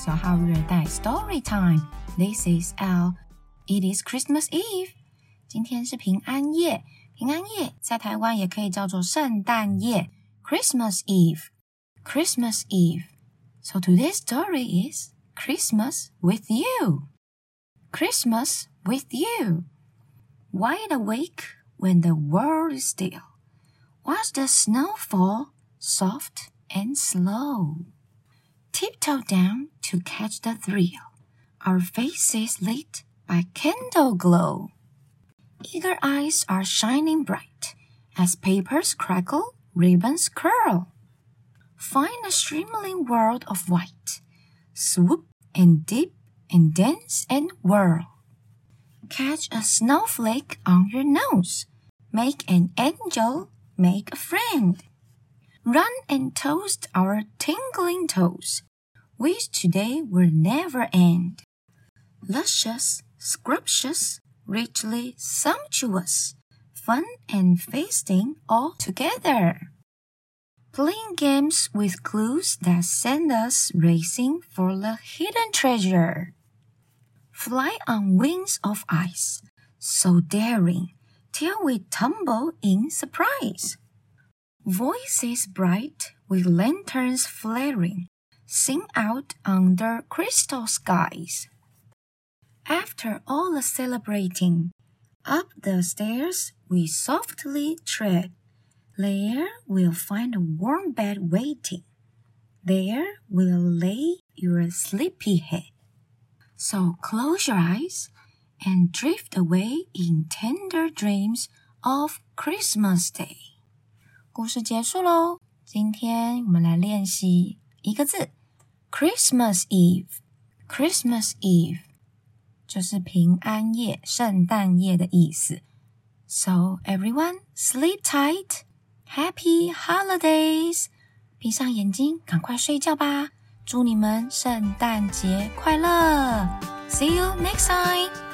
小浩日带 Story Time. This is Al. It is Christmas Eve. 今天是平安夜，平安夜在台湾也可以叫做圣诞夜 ，Christmas Eve. Christmas Eve. So today's story is Christmas with you. Christmas with you. Wide awake when the world is still. Watch the snow fall soft and slow. Tiptoe down to catch the thrill. Our faces lit by candle glow. Eager eyes are shining bright as papers crackle, ribbons curl. Find a streaming world of white. Swoop and dip and dance and whirl. Catch a snowflake on your nose. Make an angel, make a friend.Run and toast our tingling toes, which today will never end. Luscious, scrumptious, richly sumptuous, fun and feasting all together. Playing games with clues that send us racing for the hidden treasure. Fly on wings of ice, so daring, till we tumble in surprise.Voices bright with lanterns flaring, sing out under crystal skies. After all the celebrating, up the stairs we softly tread. There we'll find a warm bed waiting. There we'll lay your sleepy head. So close your eyes and drift away in tender dreams of Christmas Day.故事结束咯，今天我们来练习一个字 Christmas Eve。Christmas Eve 就是平安夜、圣诞夜的意思。So everyone, sleep tight, happy holidays. 闭上眼睛，赶快睡觉吧。祝你们圣诞节快乐。See you next time.